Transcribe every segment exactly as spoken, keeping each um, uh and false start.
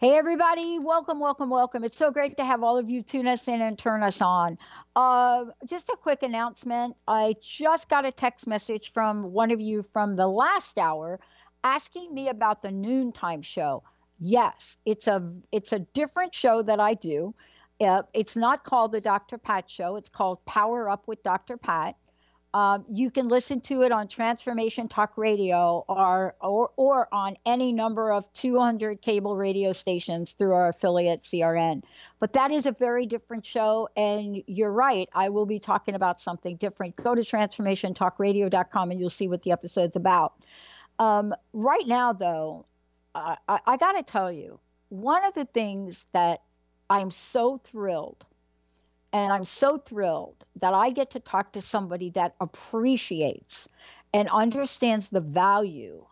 Hey, everybody. Welcome, welcome, welcome. It's so great to have all of you tune us in and turn us on. Uh, just a quick announcement. I just got a text message from one of you from the last hour asking me about the noontime show. Yes, it's a it's a different show that I do. Uh, it's not called the Doctor Pat Show. It's called Power Up with Doctor Pat. Um, you can listen to it on Transformation Talk Radio or, or or on any number of two hundred cable radio stations through our affiliate C R N. But that is a very different show, and you're right. I will be talking about something different. Go to transformation talk radio dot com, and you'll see what the episode's about. Um, right now, though, I, I, I got to tell you, one of the things that I'm so thrilled And I'm so thrilled that I get to talk to somebody that appreciates and understands the value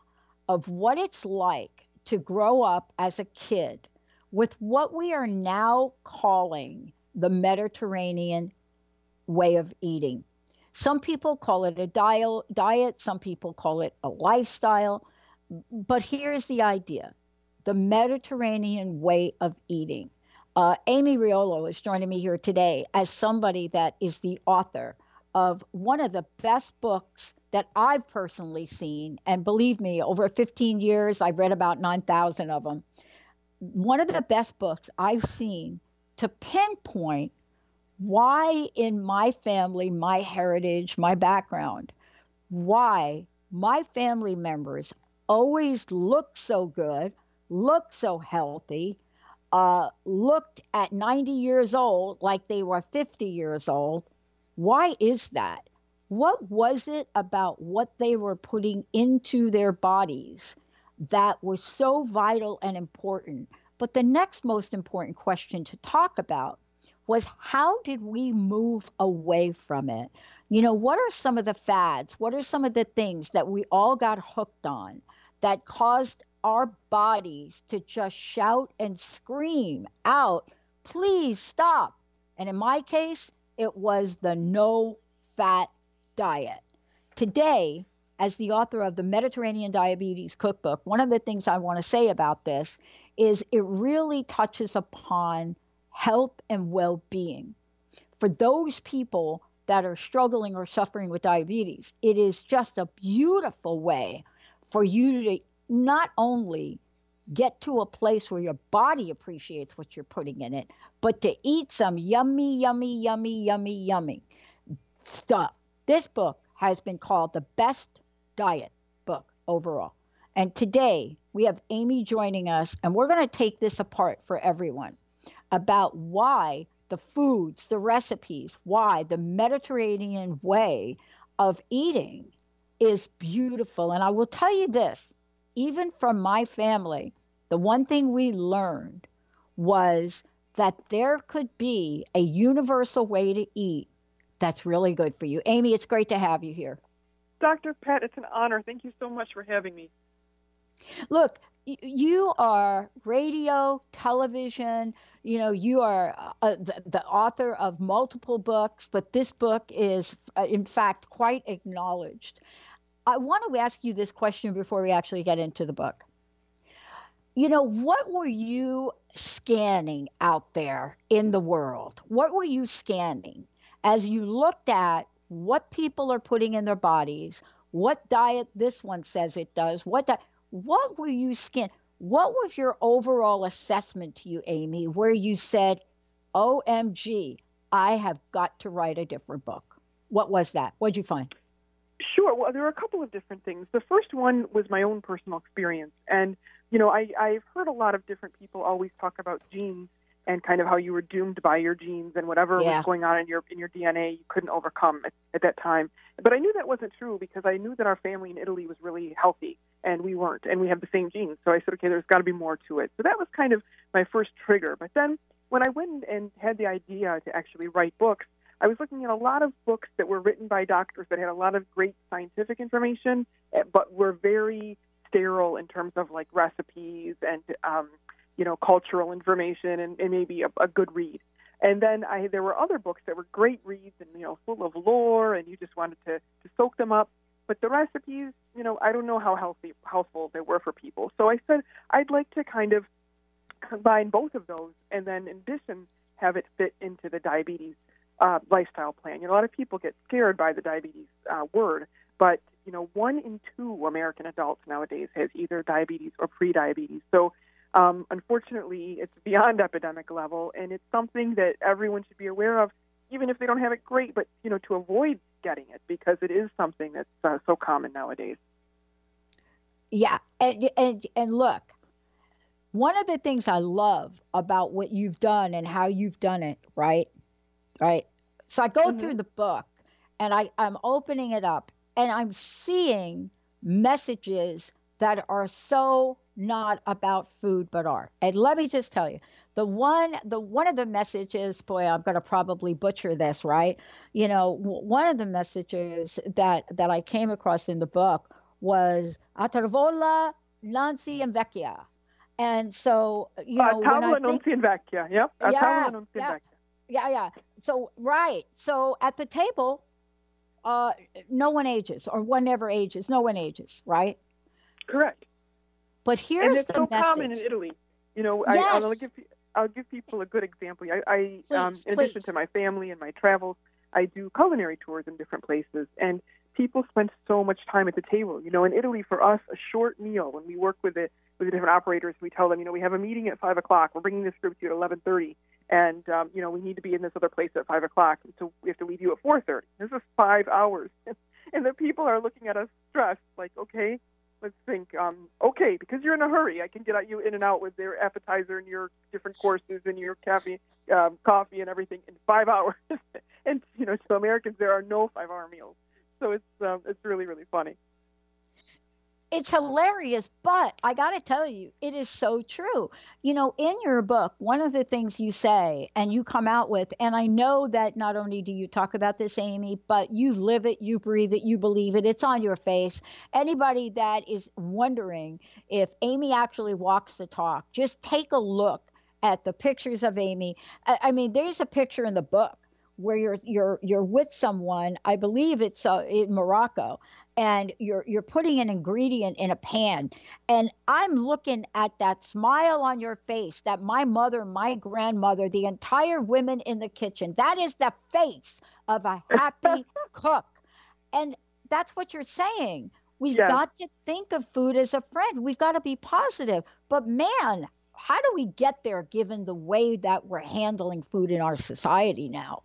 of what it's like to grow up as a kid with what we are now calling the Mediterranean way of eating. Some people call it a diet, some people call it a lifestyle, but here's the idea: the Mediterranean way of eating. Uh, Amy Riolo is joining me here today as somebody that is the author of one of the best books that I've personally seen. And believe me, over fifteen years, I've read about nine thousand of them. One of the best books I've seen to pinpoint why in my family, my heritage, my background, why my family members always look so good, look so healthy, Uh, looked at ninety years old like they were fifty years old. Why is that? What was it about what they were putting into their bodies that was so vital and important? But the next most important question to talk about was, how did we move away from it? You know, what are some of the fads? What are some of the things that we all got hooked on that caused our bodies to just shout and scream out, please stop? And in my case, it was the no fat diet. Today, as the author of the Mediterranean Diabetes Cookbook, one of the things I want to say about this is it really touches upon health and well-being. For those people that are struggling or suffering with diabetes, it is just a beautiful way for you to not only get to a place where your body appreciates what you're putting in it, but to eat some yummy, yummy, yummy, yummy, yummy stuff. This book has been called the best diet book overall. And today we have Amy joining us, and we're going to take this apart for everyone about why the foods, the recipes, why the Mediterranean way of eating is beautiful. And I will tell you this, even from my family, the one thing we learned was that there could be a universal way to eat that's really good for you. Amy, it's great to have you here. Doctor Pat, it's an honor. Thank you so much for having me. Look, you are radio, television, you know, you are uh, the, the author of multiple books, but this book is, uh, in fact, quite acknowledged. I want to ask you this question before we actually get into the book. You know, what were you scanning out there in the world? What were you scanning as you looked at what people are putting in their bodies, what diet this one says it does, what di- what were you scanning? What was your overall assessment to you, Amy, where you said, O M G, I have got to write a different book? What was that? What'd you find? Sure. Well, there are a couple of different things. The first one was my own personal experience. And, you know, I, I've heard a lot of different people always talk about genes and kind of how you were doomed by your genes and whatever yeah. was going on in your in your D N A, you couldn't overcome at, at that time. But I knew that wasn't true because I knew that our family in Italy was really healthy, and we weren't, and we have the same genes. So I said, okay, there's got to be more to it. So that was kind of my first trigger. But then when I went and had the idea to actually write books, I was looking at a lot of books that were written by doctors that had a lot of great scientific information, but were very sterile in terms of like recipes and, um, you know, cultural information and, and maybe a, a good read. And then I, there were other books that were great reads and, you know, full of lore, and you just wanted to, to soak them up. But the recipes, you know, I don't know how healthy, helpful they were for people. So I said, I'd like to kind of combine both of those and then in addition have it fit into the diabetes uh, lifestyle plan. You know, a lot of people get scared by the diabetes uh, word, but, you know, one in two American adults nowadays has either diabetes or pre-diabetes. So Um, unfortunately, it's beyond epidemic level, and it's something that everyone should be aware of, even if they don't have it great, but, you know, to avoid getting it, because it is something that's uh, so common nowadays. Yeah. And, and, and look, one of the things I love about what you've done and how you've done it, right? Right. So I go mm-hmm. through the book, and I, I'm opening it up, and I'm seeing messages that are so not about food, but are. And let me just tell you, the one, the one of the messages, boy, I'm going to probably butcher this, right? You know, one of the messages that, that I came across in the book was "A tavola non si invecchia," and so you know, uh, when I think, "A tavola non si invecchia." Yep. A yeah, tavola non si invecchia. Yeah, yeah. So right. So at the table, uh, no one ages, or one never ages. No one ages, right? Correct. But here's and it's the so message. Common in Italy. You know, yes. I, I'll, give, I'll give people a good example. I, I please, um, in please. addition to my family and my travels, I do culinary tours in different places, and people spend so much time at the table. You know, in Italy, for us, a short meal. When we work with it with the different operators, we tell them, you know, we have a meeting at five o'clock. We're bringing this group to you at eleven thirty, and um, you know, we need to be in this other place at five o'clock, and so we have to leave you at four thirty. This is five hours, and the people are looking at us stressed, like, okay. Let's think, um, okay, because you're in a hurry, I can get you in and out with your appetizer and your different courses and your caffeine, um, coffee and everything in five hours. And, you know, to Americans, there are no five-hour meals. So it's um, it's really, really funny. It's hilarious, but I got to tell you, it is so true. You know, in your book, one of the things you say and you come out with, and I know that not only do you talk about this, Amy, but you live it, you breathe it, you believe it. It's on your face. Anybody that is wondering if Amy actually walks the talk, just take a look at the pictures of Amy. I, I mean, there's a picture in the book where you're you're you're with someone, I believe it's uh, in Morocco, and you're you're putting an ingredient in a pan. And I'm looking at that smile on your face that my mother, my grandmother, the entire women in the kitchen, that is the face of a happy cook. And that's what you're saying. We've yes. got to think of food as a friend. We've got to be positive. But man, how do we get there given the way that we're handling food in our society now?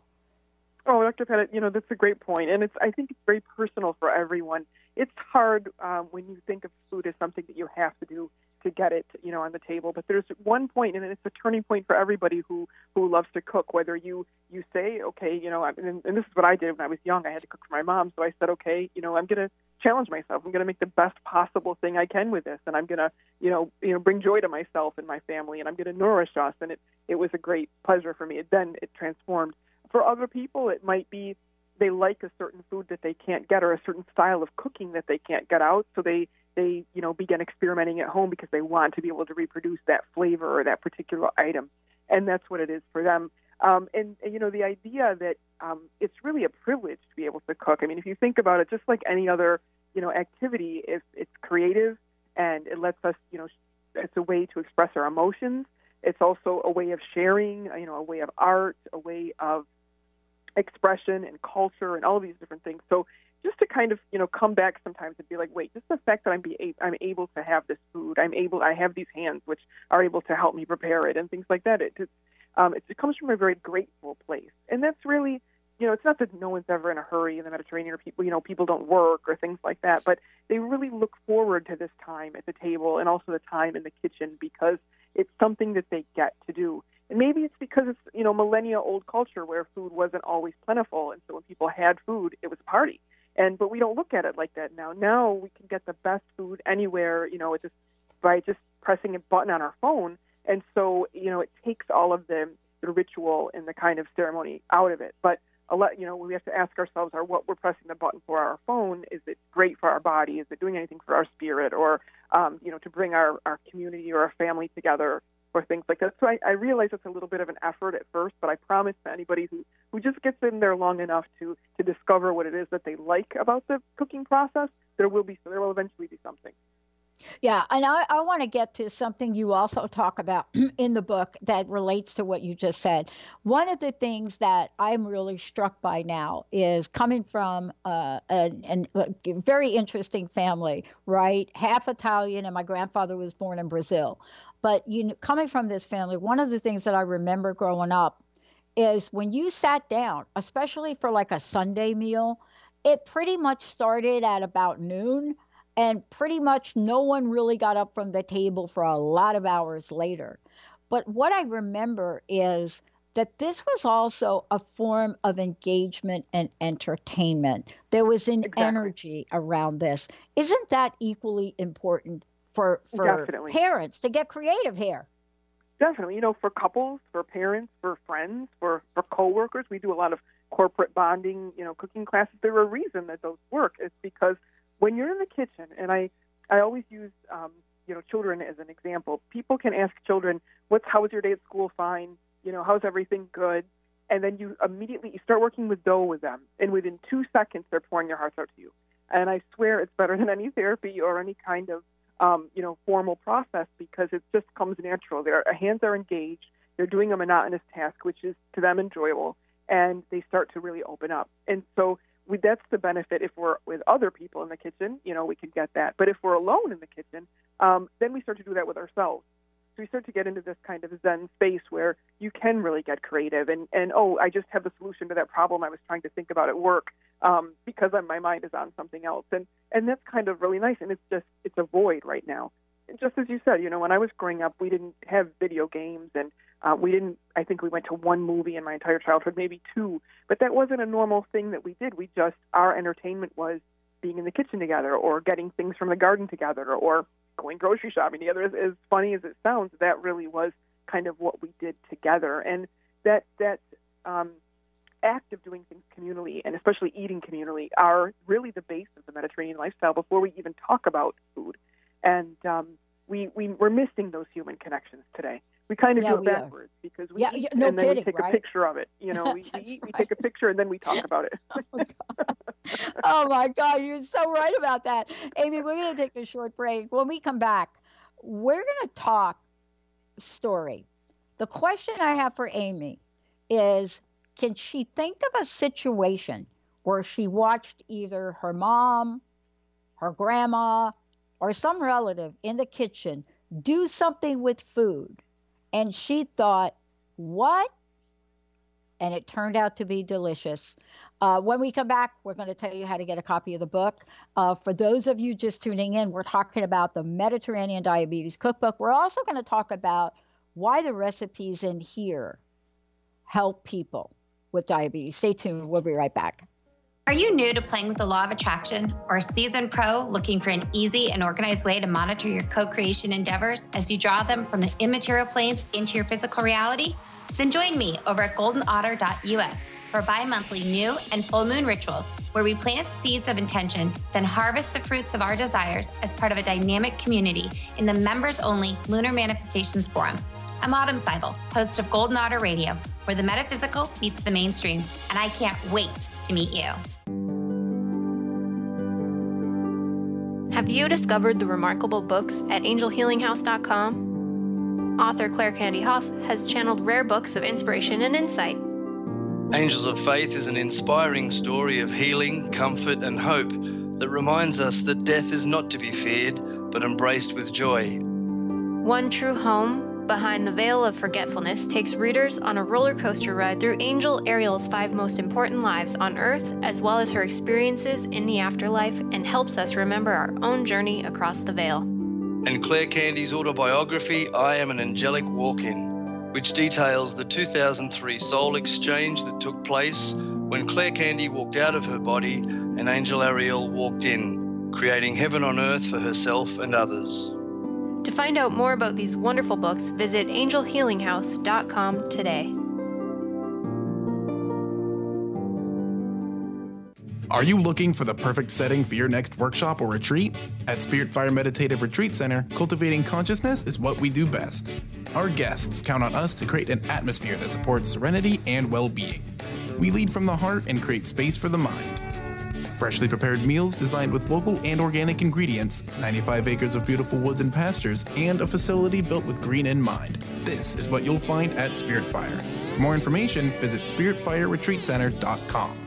Oh, Doctor Pettit, you know, that's a great point. And it's, I think it's very personal for everyone. It's hard um, when you think of food as something that you have to do to get it, you know, on the table. But there's one point, and it's a turning point for everybody who, who loves to cook, whether you, you say, okay, you know, and, and this is what I did when I was young. I had to cook for my mom. So I said, okay, you know, I'm going to challenge myself. I'm going to make the best possible thing I can with this. And I'm going to, you know, you know, bring joy to myself and my family, and I'm going to nourish us. And it, it was a great pleasure for me. It, then it transformed. For other people, it might be they like a certain food that they can't get, or a certain style of cooking that they can't get out. So they, they you know, begin experimenting at home because they want to be able to reproduce that flavor or that particular item. And that's what it is for them. Um, and, and, you know, the idea that um, it's really a privilege to be able to cook. I mean, if you think about it, just like any other, you know, activity, if it's creative and it lets us, you know, it's a way to express our emotions. It's also a way of sharing, you know, a way of art, a way of expression and culture and all of these different things. So just to kind of, you know, come back sometimes and be like, wait, just the fact that I'm be I'm able to have this food, I'm able, I have these hands which are able to help me prepare it and things like that. It just, um, it, it comes from a very grateful place, and that's really you know, it's not that no one's ever in a hurry in the Mediterranean, or people, you know, people don't work or things like that, but they really look forward to this time at the table and also the time in the kitchen because it's something that they get to do. And maybe it's because it's, you know, millennia-old culture where food wasn't always plentiful, and so when people had food, it was a party. And but we don't look at it like that now. Now we can get the best food anywhere, you know, it's just by just pressing a button on our phone. And so, you know, it takes all of the, the ritual and the kind of ceremony out of it. But, a lot, you know, we have to ask ourselves, are what we're pressing the button for our phone, is it great for our body? Is it doing anything for our spirit or, um, you know, to bring our, our community or our family together or things like that? So I, I realize it's a little bit of an effort at first, but I promise to anybody who, who just gets in there long enough to, to discover what it is that they like about the cooking process, there will be, there will eventually be something. Yeah, and I, I want to get to something you also talk about in the book that relates to what you just said. One of the things that I'm really struck by now is coming from uh, a, a very interesting family, right? Half Italian, and my grandfather was born in Brazil. But you know, coming from this family, one of the things that I remember growing up is when you sat down, especially for like a Sunday meal, it pretty much started at about noon. And pretty much no one really got up from the table for a lot of hours later. But what I remember is that this was also a form of engagement and entertainment. There was an exactly. energy around this. Isn't that equally important for, for Definitely. Parents to get creative here? Definitely. You know, for couples, for parents, for friends, for, for coworkers, we do a lot of corporate bonding, you know, cooking classes. There's a reason that those work. It's because when you're in the kitchen, and I, I always use, um, you know, children as an example. People can ask children, "What's how was your day at school? Fine. You know, how's everything good?" And then you immediately you start working with dough with them, and within two seconds they're pouring their hearts out to you. And I swear it's better than any therapy or any kind of, um, you know, formal process because it just comes natural. Their hands are engaged. They're doing a monotonous task, which is to them enjoyable, and they start to really open up. And so. We, that's the benefit if we're with other people in the kitchen, you know, we can get that. But if we're alone in the kitchen, um, then we start to do that with ourselves. So we start to get into this kind of Zen space where you can really get creative and, and oh, I just have the solution to that problem I was trying to think about at work um, because my mind is on something else. And, and that's kind of really nice. And it's just, it's a void right now. And just as you said, you know, when I was growing up, we didn't have video games and Uh, we didn't, I think we went to one movie in my entire childhood, maybe two, but that wasn't a normal thing that we did. We just, our entertainment was being in the kitchen together or getting things from the garden together or going grocery shopping together. As, as funny as it sounds, that really was kind of what we did together. And that, that um, act of doing things communally and especially eating communally are really the base of the Mediterranean lifestyle before we even talk about food. And um, we, we, we're missing those human connections today. We kind of yeah, do it backwards are. because we yeah, eat no and then kidding, we take right? a picture of it. You know, we, we eat, right. we take a picture, and then we talk about it. oh, oh, my God. You're so right about that. Amy, we're going to take a short break. When we come back, we're going to talk story. The question I have for Amy is, can she think of a situation where she watched either her mom, her grandma, or some relative in the kitchen do something with food? And she thought, what? And it turned out to be delicious. Uh, when we come back, we're going to tell you how to get a copy of the book. Uh, for those of you just tuning in, we're talking about the Mediterranean Diabetes Cookbook. We're also going to talk about why the recipes in here help people with diabetes. Stay tuned. We'll be right back. Are you new to playing with the law of attraction or a seasoned pro looking for an easy and organized way to monitor your co-creation endeavors as you draw them from the immaterial planes into your physical reality? Then join me over at golden otter dot U S for bi-monthly new and full moon rituals where we plant seeds of intention, then harvest the fruits of our desires as part of a dynamic community in the members-only Lunar Manifestations Forum. I'm Autumn Seibel, host of Golden Otter Radio, where the metaphysical meets the mainstream, and I can't wait to meet you. Have you discovered the remarkable books at angel healing house dot com? Author Claire Candy Hoff has channeled rare books of inspiration and insight. Angels of Faith is an inspiring story of healing, comfort, and hope that reminds us that death is not to be feared, but embraced with joy. One True Home Behind the Veil of Forgetfulness takes readers on a roller coaster ride through Angel Ariel's five most important lives on Earth, as well as her experiences in the afterlife, and helps us remember our own journey across the veil. And Claire Candy's autobiography, I Am an Angelic Walk-In, which details the two thousand three soul exchange that took place when Claire Candy walked out of her body and Angel Ariel walked in, creating heaven on earth for herself and others. To find out more about these wonderful books, visit angel healing house dot com today. Are you looking for the perfect setting for your next workshop or retreat? At Spirit Fire Meditative Retreat Center, cultivating consciousness is what we do best. Our guests count on us to create an atmosphere that supports serenity and well-being. We lead from the heart and create space for the mind. Freshly prepared meals designed with local and organic ingredients, ninety-five acres of beautiful woods and pastures, and a facility built with green in mind. This is what you'll find at Spirit Fire. For more information, visit spirit fire retreat center dot com.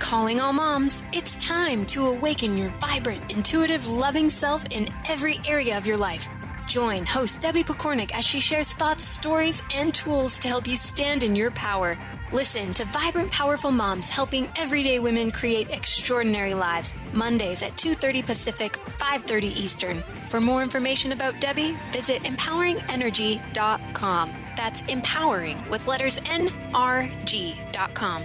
Calling all moms, it's time to awaken your vibrant, intuitive, loving self in every area of your life. Join host Debbie Pokornik as she shares thoughts, stories, and tools to help you stand in your power. Listen to Vibrant, Powerful Moms, helping everyday women create extraordinary lives, Mondays at two thirty Pacific, five thirty Eastern. For more information about Debbie, visit empowering energy dot com. That's empowering with letters N R G dot com.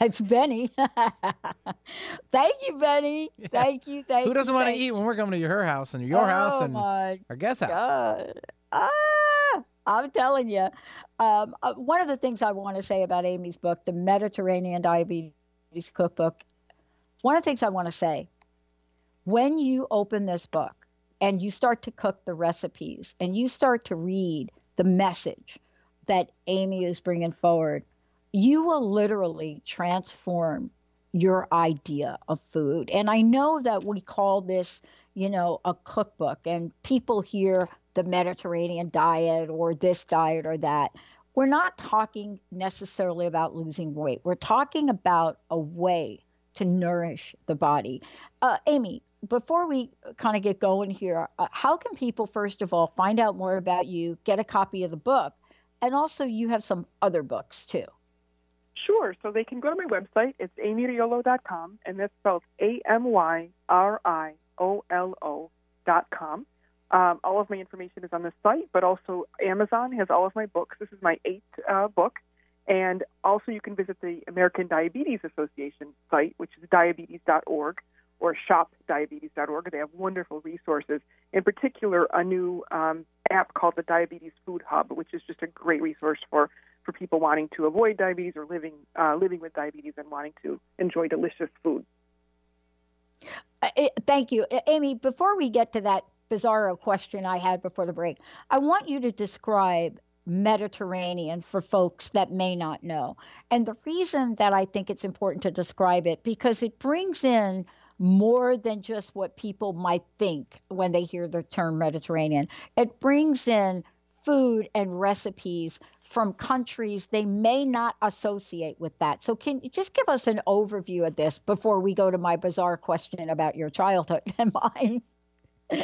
It's Benny. Thank you, Benny. Yeah. Thank you. Thank Who doesn't you, want to eat when we're coming to your, her house and your oh house and our guest house? God. Ah, I'm telling you. Um, uh, one of the things I want to say about Amy's book, the Mediterranean Diabetes Cookbook, one of the things I want to say, when you open this book and you start to cook the recipes and you start to read the message that Amy is bringing forward, you will literally transform your idea of food. And I know that we call this, you know, a cookbook, and people hear the Mediterranean diet or this diet or that. We're not talking necessarily about losing weight. We're talking about a way to nourish the body. Uh, Amy, before we kind of get going here, uh, how can people, first of all, find out more about you, get a copy of the book, and also you have some other books too? Sure. So they can go to my website. It's amy riolo dot com, and that's spelled A M Y R I O L O dot com. Um, all of my information is on the site, but also Amazon has all of my books. This is my eighth uh, book. And also you can visit the American Diabetes Association site, which is diabetes dot org, or shop diabetes dot org. They have wonderful resources, in particular a new um, app called the Diabetes Food Hub, which is just a great resource for for people wanting to avoid diabetes or living uh, living with diabetes and wanting to enjoy delicious food. Uh, thank you. Amy, before we get to that bizarro question I had before the break, I want you to describe Mediterranean for folks that may not know. And the reason that I think it's important to describe it, because it brings in more than just what people might think when they hear the term Mediterranean. It brings in food and recipes from countries they may not associate with that. So can you just give us an overview of this before we go to my bizarre question about your childhood and mine?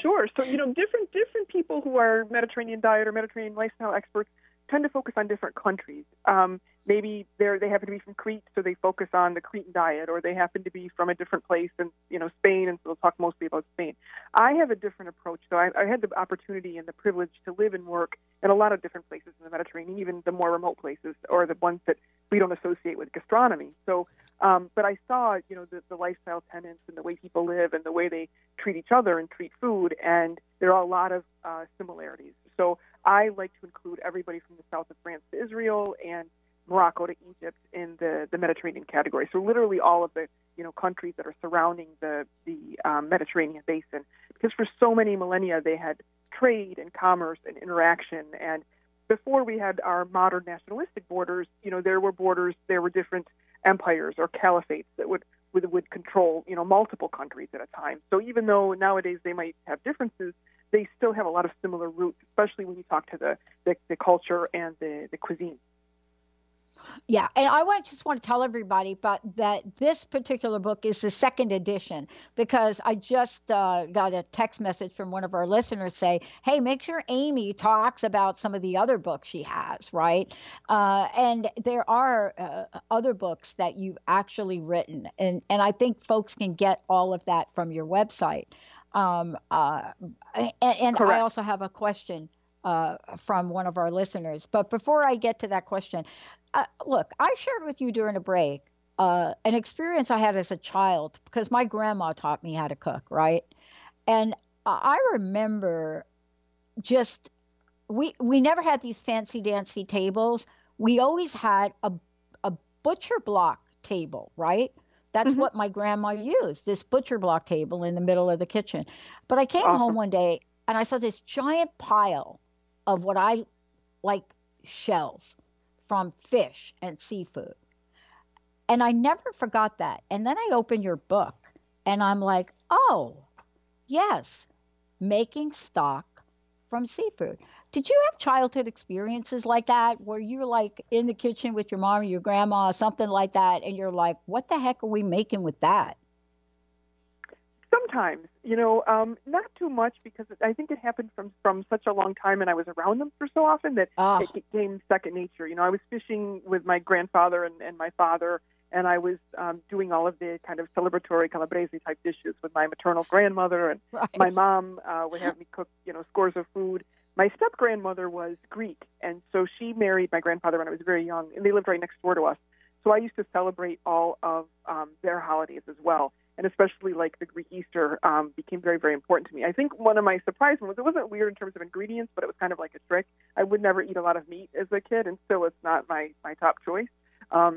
Sure. So, you know, different different people who are Mediterranean diet or Mediterranean lifestyle experts tend to focus on different countries. Um, maybe they're, they happen to be from Crete, so they focus on the Cretan diet, or they happen to be from a different place in, you know, Spain, and so they'll talk mostly about Spain. I have a different approach, though. I, I had the opportunity and the privilege to live and work in a lot of different places in the Mediterranean, even the more remote places, or the ones that we don't associate with gastronomy. So, um, but I saw, you know, the, the lifestyle tenets and the way people live and the way they treat each other and treat food, and there are a lot of uh, similarities. So I like to include everybody from the south of France to Israel and Morocco to Egypt in the, the Mediterranean category. So literally all of the, you know, countries that are surrounding the, the um, Mediterranean basin. Because for so many millennia, they had trade and commerce and interaction. And before we had our modern nationalistic borders, you know, there were borders, there were different empires or caliphates that would would, would control, you know, multiple countries at a time. So even though nowadays they might have differences, they still have a lot of similar roots, especially when you talk to the, the, the culture and the, the cuisine. Yeah, and I want, just want to tell everybody but that this particular book is the second edition, because I just uh, got a text message from one of our listeners say, hey, make sure Amy talks about some of the other books she has, right? Uh, and there are uh, other books that you've actually written, and, and I think folks can get all of that from your website. Um, uh, and and I also have a question uh, from one of our listeners. But before I get to that question, Uh, look, I shared with you during a break uh, an experience I had as a child, because my grandma taught me how to cook, right? And I remember just, we we never had these fancy dancy tables. We always had a, a butcher block table, right? That's mm-hmm. what my grandma used, this butcher block table in the middle of the kitchen. But I came awesome. home one day and I saw this giant pile of what I like shells from fish and seafood. And I never forgot that. And then I opened your book and I'm like, oh, yes, making stock from seafood. Did you have childhood experiences like that where you're like in the kitchen with your mom or your grandma or something like that, and you're like, what the heck are we making with that? Sometimes, you know, um, not too much, because I think it happened from, from such a long time, and I was around them for so often that oh. it became second nature. You know, I was fishing with my grandfather and, and my father, and I was um, doing all of the kind of celebratory Calabrese type dishes with my maternal grandmother, and right. my mom uh, would have me cook, you know, scores of food. My step-grandmother was Greek, and so she married my grandfather when I was very young, and they lived right next door to us. So I used to celebrate all of um, their holidays as well. And especially like the Greek Easter um, became very, very important to me. I think one of my surprise ones, it wasn't weird in terms of ingredients, but it was kind of like a trick. I would never eat a lot of meat as a kid, and still it's not my, my top choice. Um,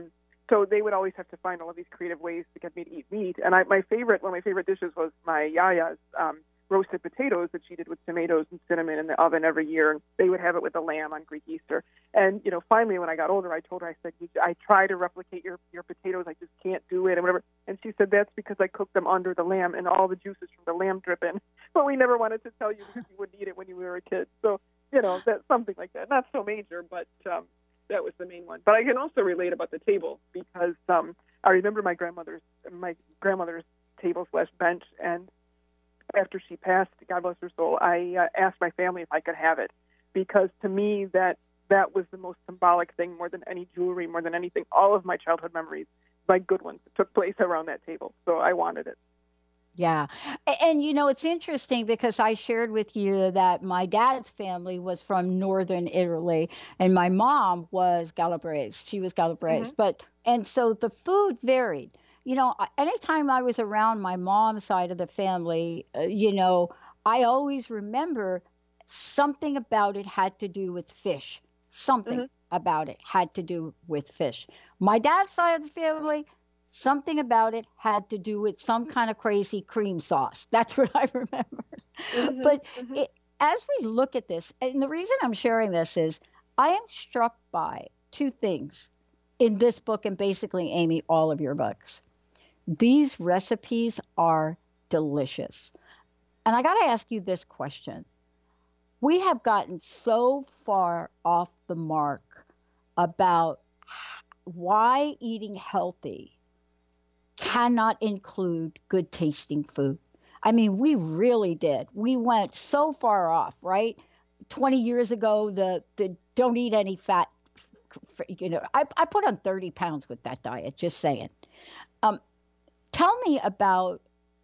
so they would always have to find all of these creative ways to get me to eat meat. And I, my favorite, one of my favorite dishes was my yaya's um, roasted potatoes that she did with tomatoes and cinnamon in the oven every year. And they would have it with the lamb on Greek Easter. And, you know, finally, when I got older, I told her, I said, I try to replicate your, your potatoes. I just can't do it and whatever. And she said, that's because I cooked them under the lamb and all the juices from the lamb drip in. But we never wanted to tell you because you wouldn't eat it when you were a kid. So, you know, that's something like that. Not so major, but um, that was the main one. But I can also relate about the table, because um, I remember my grandmother's, my grandmother's table slash bench, and after she passed, God bless her soul, I uh, asked my family if I could have it, because to me that that was the most symbolic thing, more than any jewelry, more than anything. All of my childhood memories, my good ones, took place around that table, so I wanted it. Yeah. And, and you know, it's interesting because I shared with you that my dad's family was from northern Italy, and my mom was Calabrese. She was Calabrese. Mm-hmm. But, and so the food varied. You know, anytime I was around my mom's side of the family, uh, you know, I always remember something about it had to do with fish. Something mm-hmm. about it had to do with fish. My dad's side of the family, something about it had to do with some kind of crazy cream sauce. That's what I remember. Mm-hmm. But mm-hmm. It, as we look at this, and the reason I'm sharing this is I am struck by two things in this book, and basically, Amy, all of your books. These recipes are delicious. And I got to ask you this question. We have gotten so far off the mark about why eating healthy cannot include good tasting food. I mean, we really did. We went so far off, right? twenty years ago, the, the don't eat any fat, you know, I, I put on thirty pounds with that diet, just saying. Um, Tell me about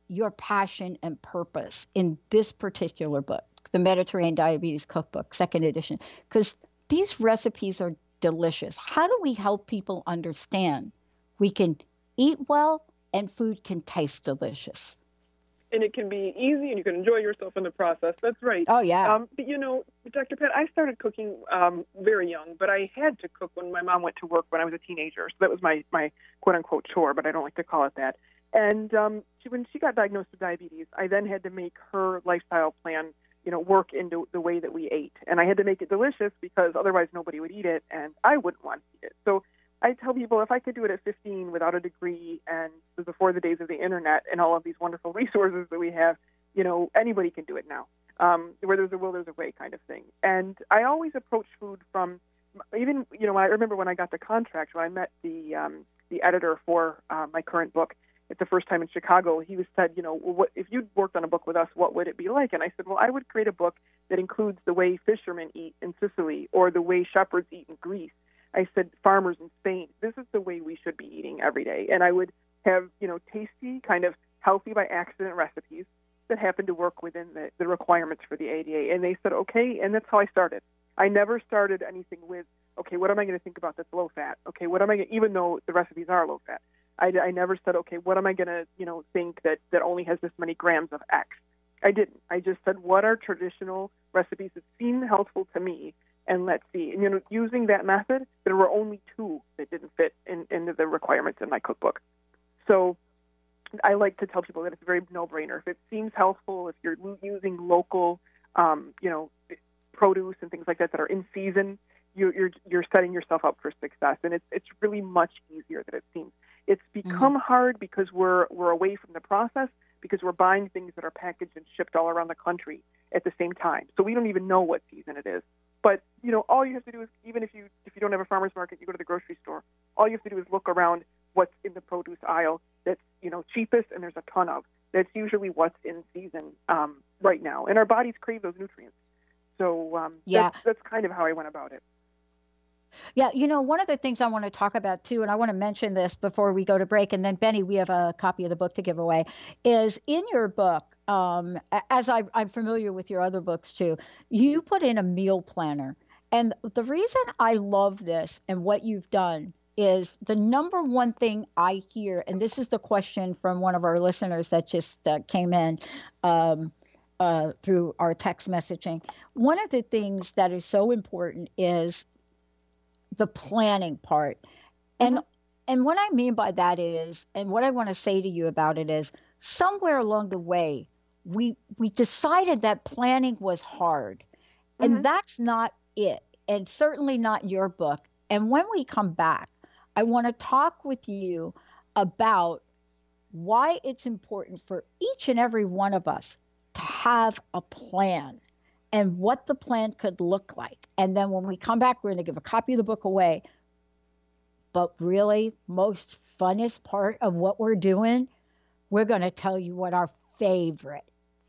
your passion and purpose in this particular book, the Mediterranean Diabetes Cookbook, second edition, because these recipes are delicious. How do we help people understand we can eat well and food can taste delicious? And it can be easy and you can enjoy yourself in the process. That's right. Oh, yeah. Um, but, you know, Doctor Pat, I started cooking um, very young, but I had to cook when my mom went to work when I was a teenager. So that was my, my quote-unquote chore, but I don't like to call it that. And um, she, when she got diagnosed with diabetes, I then had to make her lifestyle plan you know, work into the way that we ate. And I had to make it delicious because otherwise nobody would eat it, and I wouldn't want to eat it. So I tell people if I could do it at fifteen without a degree and before the days of the internet and all of these wonderful resources that we have, you know, anybody can do it now. Um, where there's a will, there's a way kind of thing. And I always approach food from, even, you know, I remember when I got the contract, when I met the um, the editor for uh, my current book, at the first time in Chicago, he was said, you know, well, what, if you'd worked on a book with us, what would it be like? And I said, well, I would create a book that includes the way fishermen eat in Sicily or the way shepherds eat in Greece. I said, farmers in Spain, this is the way we should be eating every day. And I would have, you know, tasty, kind of healthy by accident recipes that happened to work within the, the requirements for the A D A. And they said, okay, and that's how I started. I never started anything with, okay, what am I going to think about that's low fat? Okay, what am I going to, even though the recipes are low fat, I, I never said, okay, what am I going to, you know, think that, that only has this many grams of X? I didn't. I just said, what are traditional recipes that seem healthful to me? And let's see. And, you know, using that method, there were only two that didn't fit in, into the requirements in my cookbook. So I like to tell people that it's a very no-brainer. If it seems healthful, if you're using local, um, you know, produce and things like that that are in season, you're, you're, you're setting yourself up for success. And it's, it's really much easier than it seems. It's become mm-hmm. hard because we're we're away from the process, because we're buying things that are packaged and shipped all around the country at the same time. So we don't even know what season it is. But, you know, all you have to do is, even if you if you don't have a farmer's market, you go to the grocery store, all you have to do is look around what's in the produce aisle that's, you know, cheapest and there's a ton of. That's usually what's in season um, right now. And our bodies crave those nutrients. So um, yeah. that's, that's kind of how I went about it. Yeah, you know, one of the things I want to talk about, too, and I want to mention this before we go to break, and then, Benny, we have a copy of the book to give away, is in your book, um, as I, I'm familiar with your other books, too, you put in a meal planner. And the reason I love this and what you've done is the number one thing I hear, and this is the question from one of our listeners that just uh, came in, um uh, through our text messaging. One of the things that is so important is the planning part. And mm-hmm. and what I mean by that is, and what I want to say to you about it is, somewhere along the way, we we decided that planning was hard. Mm-hmm. And that's not it, and certainly not your book. And when we come back, I want to talk with you about why it's important for each and every one of us to have a plan, and what the plan could look like. And then when we come back, we're going to give a copy of the book away. But really, most funnest part of what we're doing, we're going to tell you what our favorite,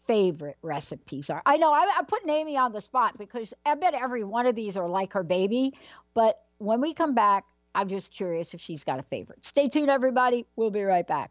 favorite recipes are. I know I, I'm putting Amy on the spot because I bet every one of these are like her baby. But when we come back, I'm just curious if she's got a favorite. Stay tuned, everybody. We'll be right back.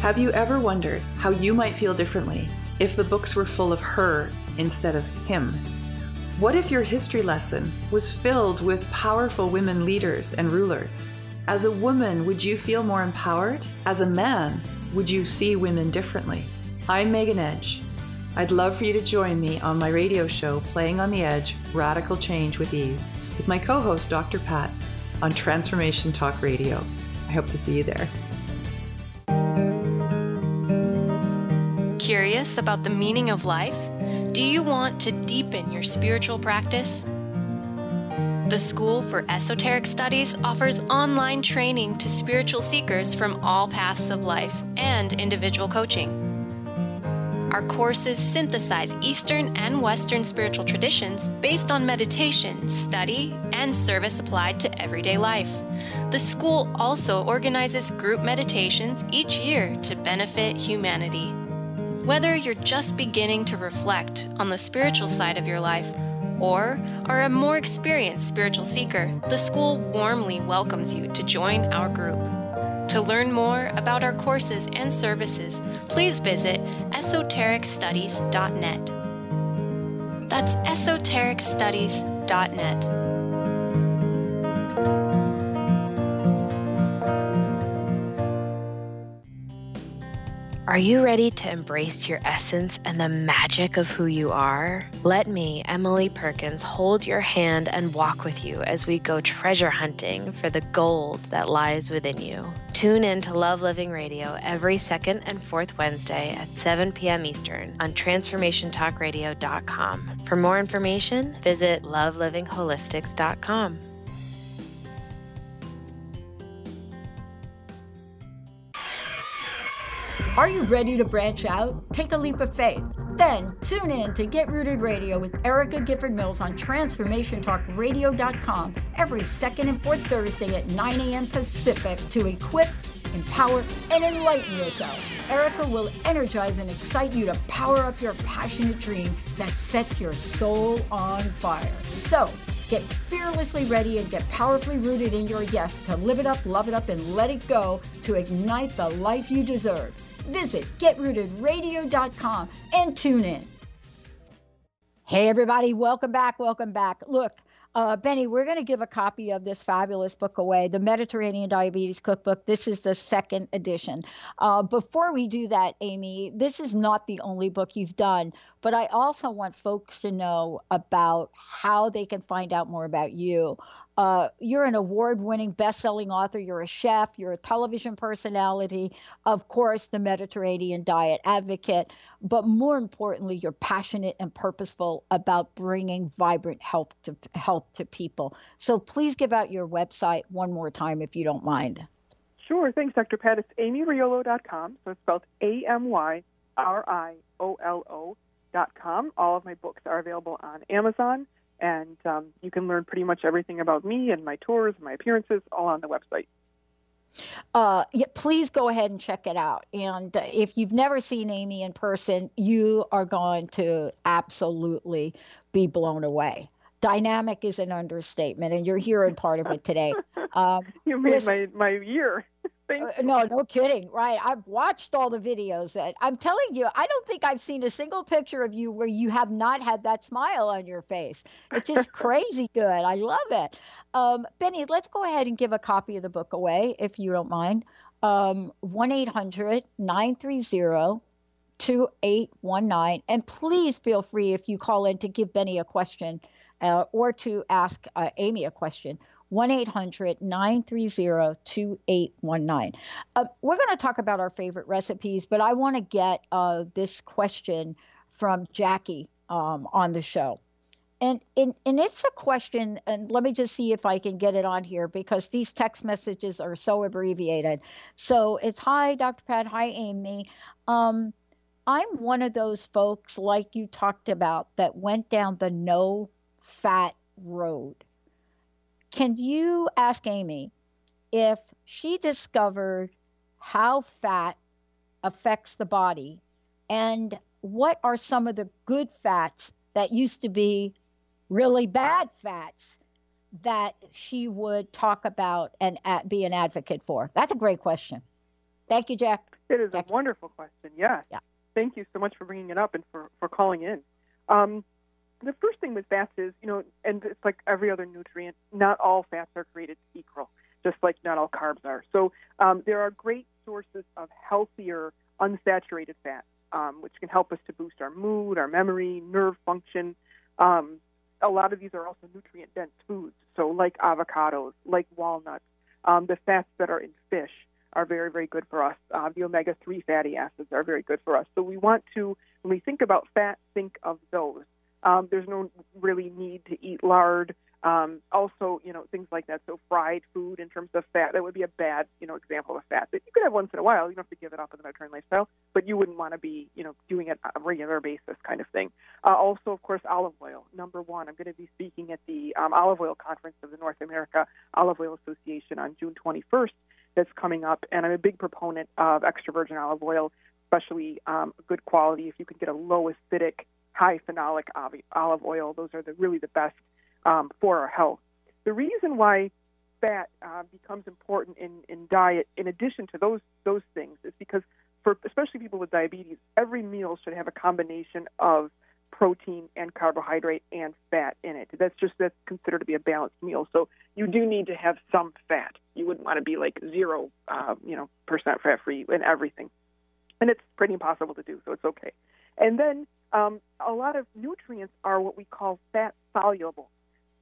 Have you ever wondered how you might feel differently if the books were full of her instead of him? What if your history lesson was filled with powerful women leaders and rulers? As a woman, would you feel more empowered? As a man, would you see women differently? I'm Megan Edge. I'd love for you to join me on my radio show, Playing on the Edge, Radical Change with Ease, with my co-host, Doctor Pat, on Transformation Talk Radio. I hope to see you there. Curious about the meaning of life? Do you want to deepen your spiritual practice? The School for Esoteric Studies offers online training to spiritual seekers from all paths of life and individual coaching. Our courses synthesize Eastern and Western spiritual traditions based on meditation, study, and service applied to everyday life. The school also organizes group meditations each year to benefit humanity. Whether you're just beginning to reflect on the spiritual side of your life or are a more experienced spiritual seeker, the school warmly welcomes you to join our group. To learn more about our courses and services, please visit esoteric studies dot net. That's esoteric studies dot net. Are you ready to embrace your essence and the magic of who you are? Let me, Emily Perkins, hold your hand and walk with you as we go treasure hunting for the gold that lies within you. Tune in to Love Living Radio every second and fourth Wednesday at seven p.m. Eastern on transformation talk radio dot com. For more information, visit love living holistics dot com. Are you ready to branch out? Take a leap of faith. Then tune in to Get Rooted Radio with Erica Gifford Mills on transformation talk radio dot com every second and fourth Thursday at nine a.m. Pacific to equip, empower, and enlighten yourself. Erica will energize and excite you to power up your passionate dream that sets your soul on fire. So get fearlessly ready and get powerfully rooted in your yes to live it up, love it up, and let it go to ignite the life you deserve. Visit get rooted radio dot com and tune in. Hey, everybody. Welcome back. Welcome back. Look, uh, Benny, we're going to give a copy of this fabulous book away, the Mediterranean Diabetes Cookbook. This is the second edition. Uh, before we do that, Amy, this is not the only book you've done, but I also want folks to know about how they can find out more about you. Uh, you're an award-winning, best-selling author. You're a chef. You're a television personality. Of course, the Mediterranean diet advocate. But more importantly, you're passionate and purposeful about bringing vibrant health to, health to people. So please give out your website one more time if you don't mind. Sure. Thanks, Doctor Pat. It's amy riolo dot com. So it's spelled A M Y R I O L O dot com. All of my books are available on Amazon. And um, you can learn pretty much everything about me and my tours, my appearances, all on the website. Uh, yeah, please go ahead and check it out. And uh, if you've never seen Amy in person, you are going to absolutely be blown away. Dynamic is an understatement, and you're hearing part of it today. Um, you made listen, my, my year. Uh, no, no kidding. Right. I've watched all the videos. That I'm telling you, I don't think I've seen a single picture of you where you have not had that smile on your face. It's just crazy good. I love it. Um, Benny, let's go ahead and give a copy of the book away, if you don't mind. Um, one eight hundred nine three zero two eight one nine. And please feel free if you call in to give Benny a question uh, or to ask uh, Amy a question. one eight hundred nine three zero two eight one nine. Uh, we're going to talk about our favorite recipes, but I want to get uh, this question from Jackie um, on the show. And, and, and it's a question, and let me just see if I can get it on here because these text messages are so abbreviated. So it's, hi, Doctor Pat. Hi, Amy. Um, I'm one of those folks like you talked about that went down the no fat road. Can you ask Amy if she discovered how fat affects the body and what are some of the good fats that used to be really bad fats that she would talk about and be an advocate for? That's a great question. Thank you, Jack. It is Jackie. A wonderful question, yes. Yeah. Thank you so much for bringing it up and for, for calling in. Um, The first thing with fats is, you know, and it's like every other nutrient, not all fats are created equal, just like not all carbs are. So um, there are great sources of healthier, unsaturated fats, um, which can help us to boost our mood, our memory, nerve function. Um, a lot of these are also nutrient-dense foods, so like avocados, like walnuts. Um, the fats that are in fish are very, very good for us. Uh, the omega three fatty acids are very good for us. So we want to, when we think about fat, think of those. Um, there's no really need to eat lard. Um, also, you know, things like that. So fried food in terms of fat, that would be a bad, you know, example of fat that you could have once in a while. You don't have to give it up in the Mediterranean lifestyle, but you wouldn't want to be, you know, doing it on a regular basis kind of thing. Uh, also, of course, olive oil. Number one, I'm going to be speaking at the um, Olive Oil Conference of the North America Olive Oil Association on June twenty-first that's coming up. And I'm a big proponent of extra virgin olive oil, especially um, good quality. If you can get a low acidic, high phenolic olive oil, those are the, really the best um, for our health. The reason why fat uh, becomes important in, in diet, in addition to those those things, is because for especially people with diabetes, every meal should have a combination of protein and carbohydrate and fat in it. That's just that's considered to be a balanced meal. So you do need to have some fat. You wouldn't want to be like zero, uh, you know, percent fat free in everything, and it's pretty impossible to do. So it's okay. And then um, a lot of nutrients are what we call fat soluble.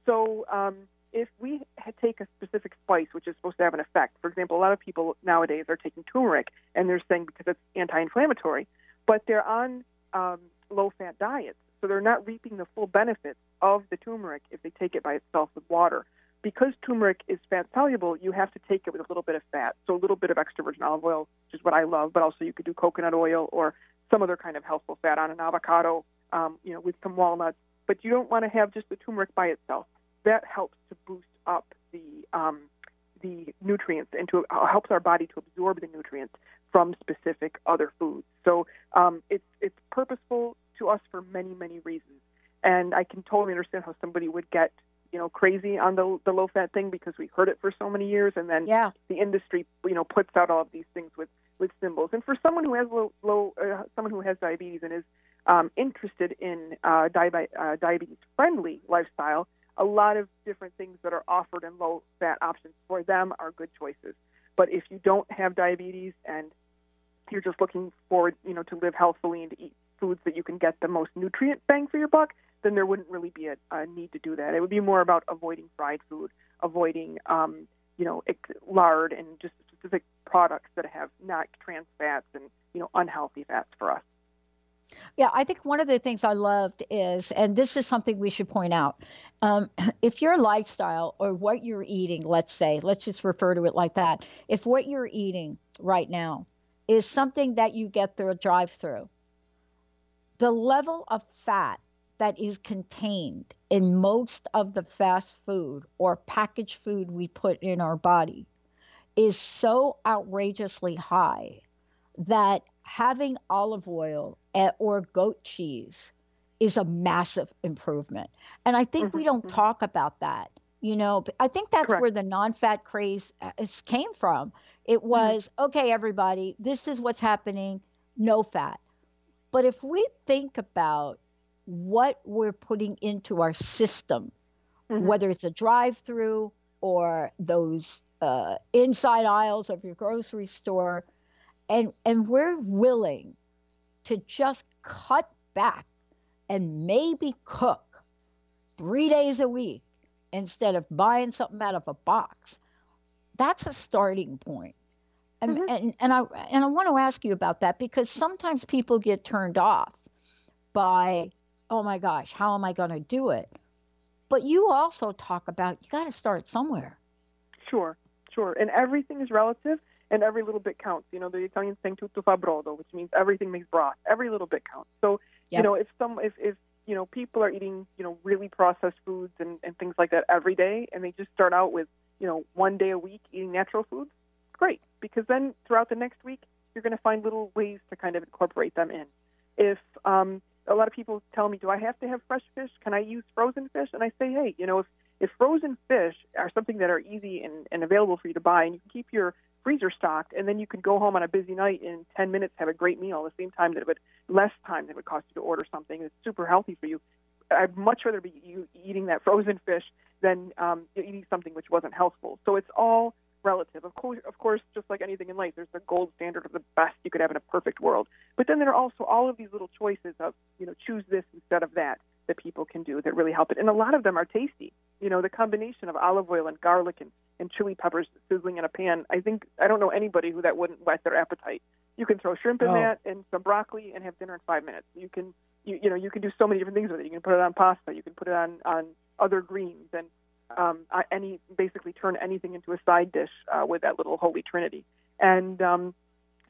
So um, if we take a specific spice, which is supposed to have an effect, for example, a lot of people nowadays are taking turmeric, and they're saying because it's anti-inflammatory, but they're on um, low-fat diets, so they're not reaping the full benefits of the turmeric if they take it by itself with water. Because turmeric is fat-soluble, you have to take it with a little bit of fat, so a little bit of extra virgin olive oil, which is what I love, but also you could do coconut oil or some other kind of healthful fat on an avocado, um, you know, with some walnuts. But you don't want to have just the turmeric by itself. That helps to boost up the um, the nutrients and to uh, helps our body to absorb the nutrients from specific other foods. So um, it's it's purposeful to us for many, many reasons. And I can totally understand how somebody would get, you know, crazy on the the low-fat thing because we heard it for so many years. And then yeah. the industry, you know, puts out all of these things with, with symbols. And for someone who has low, low uh, someone who has diabetes and is um, interested in uh, diabe- uh, diabetes-friendly lifestyle, a lot of different things that are offered in low-fat options for them are good choices. But if you don't have diabetes and you're just looking forward, you know, to live healthfully and to eat foods that you can get the most nutrient bang for your buck, then there wouldn't really be a, a need to do that. It would be more about avoiding fried food, avoiding, um, you know, lard and just specific products that have not trans fats and, you know, unhealthy fats for us. Yeah, I think one of the things I loved is, and this is something we should point out, um, if your lifestyle or what you're eating, let's say, let's just refer to it like that, if what you're eating right now is something that you get through a drive-through, the level of fat that is contained in most of the fast food or packaged food we put in our body is so outrageously high that having olive oil or goat cheese is a massive improvement. And I think mm-hmm, we don't mm-hmm. talk about that. You know, I think that's Correct. Where the non-fat craze came from. It was, mm-hmm. okay, everybody, this is what's happening, no fat. But if we think about what we're putting into our system, mm-hmm. whether it's a drive-through or those uh, inside aisles of your grocery store, and and we're willing to just cut back and maybe cook three days a week instead of buying something out of a box, that's a starting point. And mm-hmm. and, and I and I want to ask you about that because sometimes people get turned off by, oh my gosh, how am I going to do it? But you also talk about you got to start somewhere. Sure, sure. And everything is relative. And every little bit counts. You know, the Italians saying tutto fa brodo, which means everything makes broth. Every little bit counts. So, yep. you know, if some, if, if, you know, people are eating, you know, really processed foods and, and things like that every day, and they just start out with, you know, one day a week eating natural foods, great. Because then throughout the next week, you're going to find little ways to kind of incorporate them in. If um, a lot of people tell me, do I have to have fresh fish? Can I use frozen fish? And I say, hey, you know, if, if frozen fish are something that are easy and, and available for you to buy, and you can keep your freezer stocked, and then you can go home on a busy night and in ten minutes have a great meal at the same time that it would, less time that it would cost you to order something that's super healthy for you. I'd much rather be you eating that frozen fish than um, eating something which wasn't healthful. So it's all relative. Of course, of course, just like anything in life, there's the gold standard of the best you could have in a perfect world. But then there are also all of these little choices of, you know, choose this instead of that that people can do that really help it. And a lot of them are tasty. You know, the combination of olive oil and garlic and, and chili peppers sizzling in a pan, I think, I don't know anybody who that wouldn't whet their appetite. You can throw shrimp in oh. that and some broccoli and have dinner in five minutes. You can, you, you know, you can do so many different things with it. You can put it on pasta. You can put it on, on other greens and um, any basically turn anything into a side dish uh, with that little Holy Trinity. And um,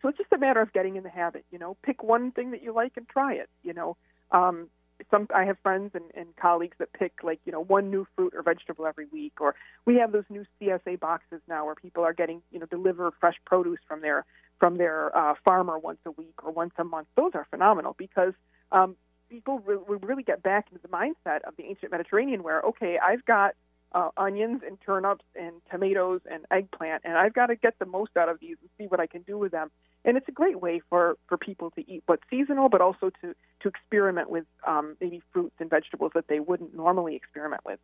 so it's just a matter of getting in the habit, you know. Pick one thing that you like and try it, you know. Um Some I have friends and, and colleagues that pick, like, you know, one new fruit or vegetable every week, or we have those new C S A boxes now where people are getting, you know, delivered fresh produce from their from their uh, farmer once a week or once a month. Those are phenomenal because um, people re- we really get back into the mindset of the ancient Mediterranean where, okay, I've got uh, onions and turnips and tomatoes and eggplant, and I've got to get the most out of these and see what I can do with them. And it's a great way for, for people to eat what's seasonal, but also to, to experiment with um, maybe fruits and vegetables that they wouldn't normally experiment with.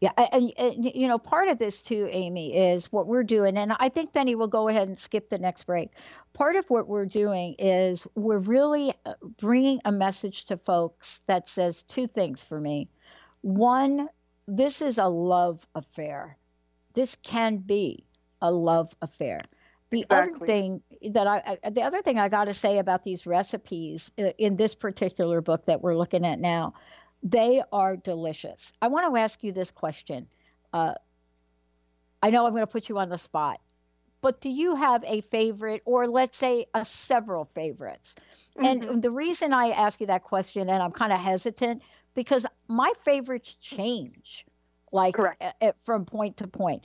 Yeah, and, and you know, part of this too, Amy, is what we're doing, and I think, Benny, we'll go ahead and skip the next break. Part of what we're doing is we're really bringing a message to folks that says two things for me. One, this is a love affair. This can be a love affair. The Exactly. other thing that I, I the other thing I got to say about these recipes in this particular book that we're looking at now, they are delicious. I want to ask you this question. Uh, I know I'm going to put you on the spot, but do you have a favorite, or let's say a several favorites? Mm-hmm. And the reason I ask you that question, and I'm kind of hesitant, because my favorites change, like a, a, from point to point.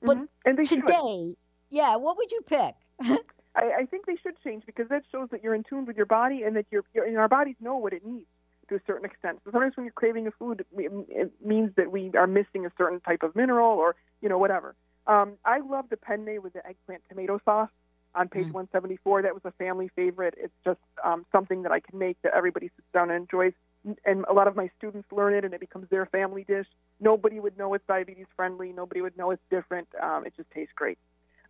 But mm-hmm. and today, should. yeah, what would you pick? I, I think they should change, because that shows that you're in tune with your body, and that your and our bodies know what it needs to a certain extent. So sometimes when you're craving a food, it means that we are missing a certain type of mineral, or, you know, whatever. Um, I love the penne with the eggplant tomato sauce on page mm. one seventy-four. That was a family favorite. It's just um, something that I can make that everybody sits down and enjoys. And a lot of my students learn it, and it becomes their family dish. Nobody would know it's diabetes friendly. Nobody would know it's different. Um, it just tastes great.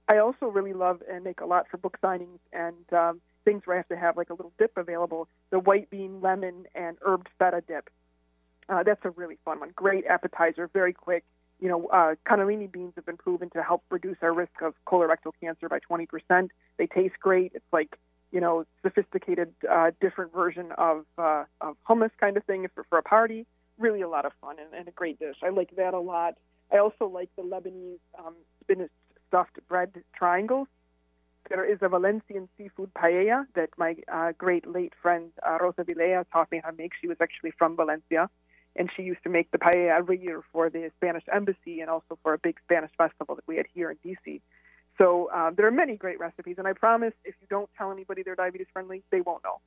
I also really love and make a lot for book signings and um, things where I have to have like a little dip available, the white bean, lemon, and herbed feta dip. Uh, that's a really fun one. Great appetizer, very quick. You know, uh, cannellini beans have been proven to help reduce our risk of colorectal cancer by twenty percent. They taste great. It's like, you know, sophisticated, uh, different version of, uh, of hummus kind of thing for, for a party. Really a lot of fun and, and a great dish. I like that a lot. I also like the Lebanese um, spinach stuffed bread triangles. There is a Valencian seafood paella that my uh, great late friend uh, Rosa Vilea taught me how to make. She was actually from Valencia, and she used to make the paella every year for the Spanish embassy and also for a big Spanish festival that we had here in D C. So um, there are many great recipes, and I promise if you don't tell anybody they're diabetes-friendly, they won't know.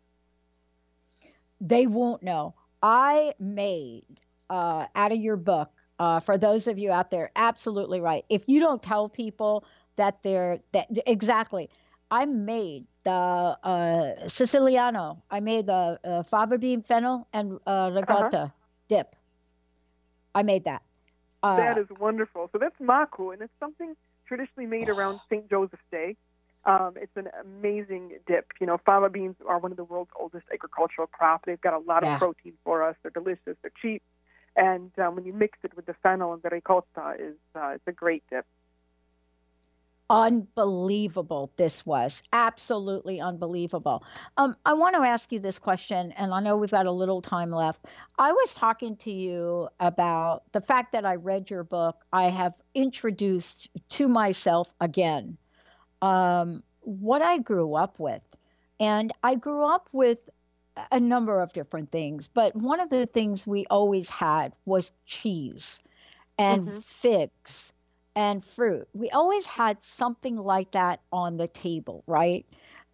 They won't know. I made, uh, out of your book, uh, for those of you out there, absolutely right. If you don't tell people that they're, that, exactly. I made the uh, Siciliano. I made the uh, fava bean, fennel, and uh, ricotta uh-huh. dip. I made that. Uh, that is wonderful. So that's maku, and it's something traditionally made around Saint Joseph's Day. Um, it's an amazing dip. You know, fava beans are one of the world's oldest agricultural crop. They've got a lot yeah. of protein for us. They're delicious. They're cheap. And um, when you mix it with the fennel and the ricotta, is uh, it's a great dip. Unbelievable this was. Absolutely unbelievable. Um, I want to ask you this question, and I know we've got a little time left. I was talking to you about the fact that I read your book. I have introduced to myself again um, what I grew up with. And I grew up with a number of different things, but one of the things we always had was cheese and mm-hmm. figs. And fruit. We always had something like that on the table, right?